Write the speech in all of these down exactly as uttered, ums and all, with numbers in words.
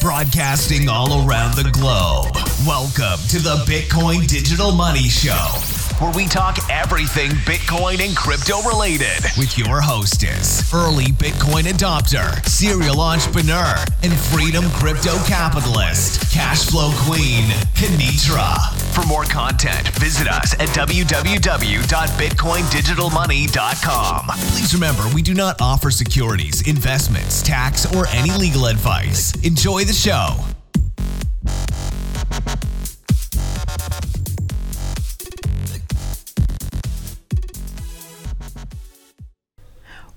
broadcasting all around the globe. Welcome to the Bitcoin Digital Money Show, where we talk everything Bitcoin and crypto related with your hostess, early Bitcoin adopter, serial entrepreneur, and freedom crypto capitalist, cash flow queen, Kanitra. For more content, visit us at w w w dot bitcoin digital money dot com. Please remember, we do not offer securities, investments, tax, or any legal advice. Enjoy the show.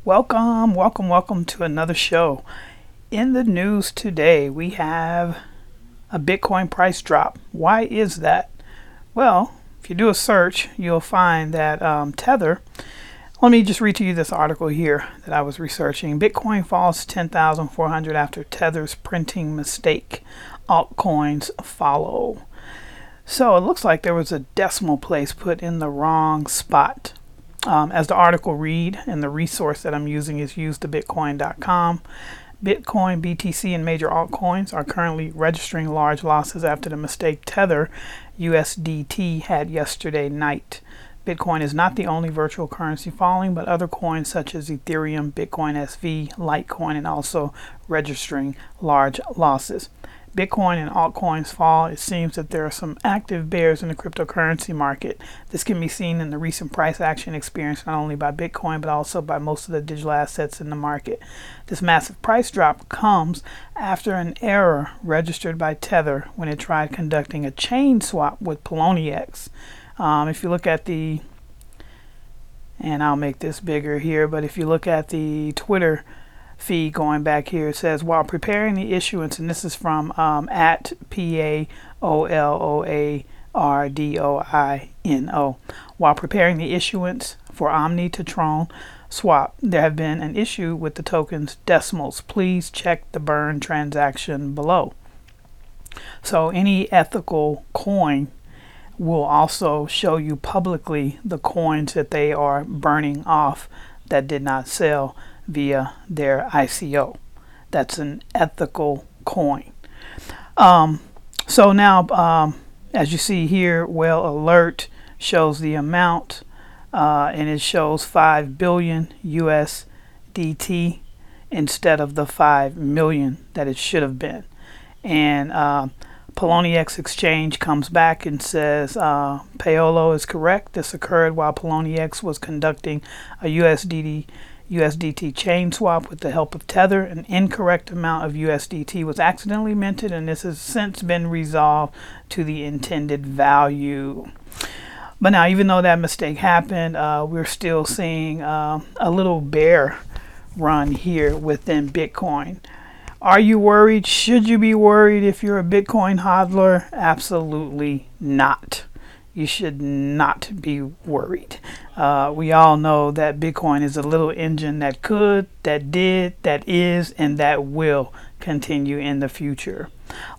Welcome, welcome, welcome to another show. In the news today, we have a Bitcoin price drop. Why is that? Well, if you do a search, you'll find that um, Tether. Let me just read to you this article here that I was researching. Bitcoin falls ten thousand four hundred after Tether's printing mistake. Altcoins follow. So it looks like there was a decimal place put in the wrong spot. Um, as the article read, and the resource that I'm using is use the bitcoin dot com, Bitcoin, B T C, and major altcoins are currently registering large losses after the mistake Tether U S D T had yesterday night. Bitcoin is not the only virtual currency falling, but other coins such as Ethereum, Bitcoin S V, Litecoin, and also registering large losses. Bitcoin and altcoins fall. It seems that there are some active bears in the cryptocurrency market. This can be seen in the recent price action experienced not only by Bitcoin but also by most of the digital assets in the market. This massive price drop comes after an error registered by Tether when it tried conducting a chain swap with Poloniex. Um, if you look at the, and I'll make this bigger here, but if you look at the Twitter feed going back here, it says, while preparing the issuance, and this is from um, at P A O L O A R D O I N O. While preparing the issuance for Omni to Tron swap, there have been an issue with the token's decimals. Please check the burn transaction below. So any ethical coin will also show you publicly the coins that they are burning off that did not sell via their I C O. That's an ethical coin. Um, so now, um, as you see here, Whale Alert shows the amount, uh, and it shows five billion U S D T instead of the five million that it should have been. And uh, Poloniex Exchange comes back and says uh, Paolo is correct. This occurred while Poloniex was conducting a U S D T U S D T chain swap with the help of Tether. An incorrect amount of U S D T was accidentally minted, and this has since been resolved to the intended value. But now, even though that mistake happened, uh, we're still seeing uh, a little bear run here within Bitcoin. Are you worried? Should you be worried if you're a Bitcoin hodler? Absolutely not. You should not be worried. Uh, we all know that Bitcoin is a little engine that could, that did, that is, and that will continue in the future.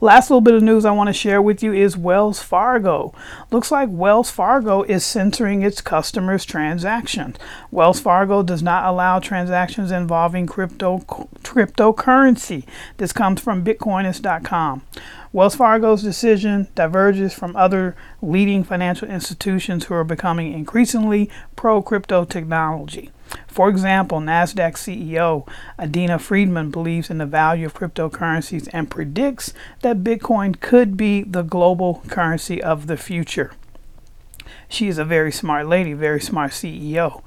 Last little bit of news I want to share with you is Wells Fargo. Looks like Wells Fargo is censoring its customers' transactions. Wells Fargo does not allow transactions involving crypto cryptocurrency. This comes from Bitcoinist dot com. Wells Fargo's decision diverges from other leading financial institutions who are becoming increasingly pro-crypto technology. For example, Nasdaq C E O Adina Friedman believes in the value of cryptocurrencies and predicts that Bitcoin could be the global currency of the future. She is a very smart lady, very smart C E O.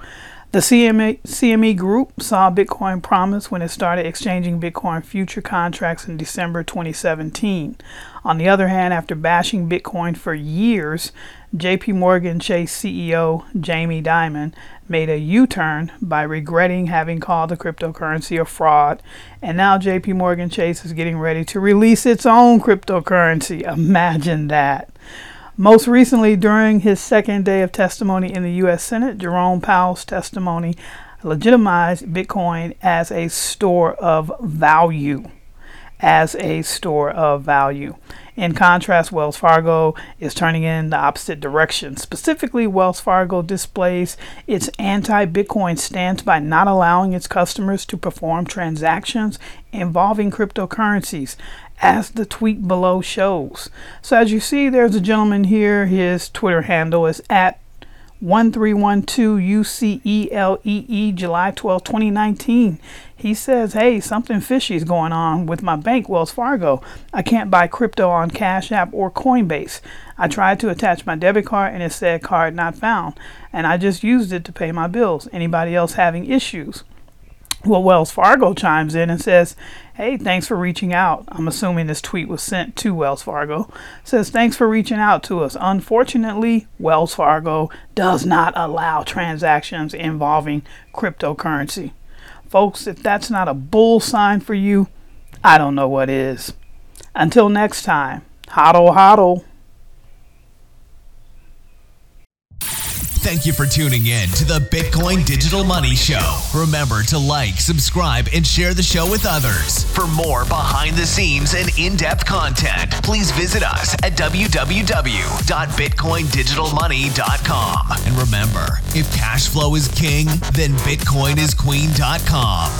The C M E, C M E Group saw Bitcoin promise when it started exchanging Bitcoin future contracts in December twenty seventeen. On the other hand, after bashing Bitcoin for years, JPMorgan Chase C E O Jamie Dimon made a U-turn by regretting having called the cryptocurrency a fraud. And now JPMorgan Chase is getting ready to release its own cryptocurrency. Imagine that. Most recently, during his second day of testimony in the U S Senate, Jerome Powell's testimony legitimized Bitcoin as a store of value, as a store of value. In contrast, Wells Fargo is turning in the opposite direction. Specifically, Wells Fargo displays its anti-Bitcoin stance by not allowing its customers to perform transactions involving cryptocurrencies, as the tweet below shows. So as you see, there's a gentleman here. His Twitter handle is at one three one two U C E L E E, July twelfth, twenty nineteen. He says, hey, something fishy is going on with my bank, Wells Fargo. I can't buy crypto on Cash App or Coinbase. I tried to attach my debit card and it said card not found. And I just used it to pay my bills. Anybody else having issues? Well, Wells Fargo chimes in and says, hey, thanks for reaching out. I'm assuming this tweet was sent to Wells Fargo. It says, thanks for reaching out to us. Unfortunately, Wells Fargo does not allow transactions involving cryptocurrency. Folks, if that's not a bull sign for you, I don't know what is. Until next time, hodl hodl. Thank you for tuning in to the Bitcoin Digital Money Show. Remember to like, subscribe, and share the show with others. For more behind the scenes and in-depth content, please visit us at w w w dot bitcoin digital money dot com. And remember, if cash flow is king, then bitcoin is queen dot com.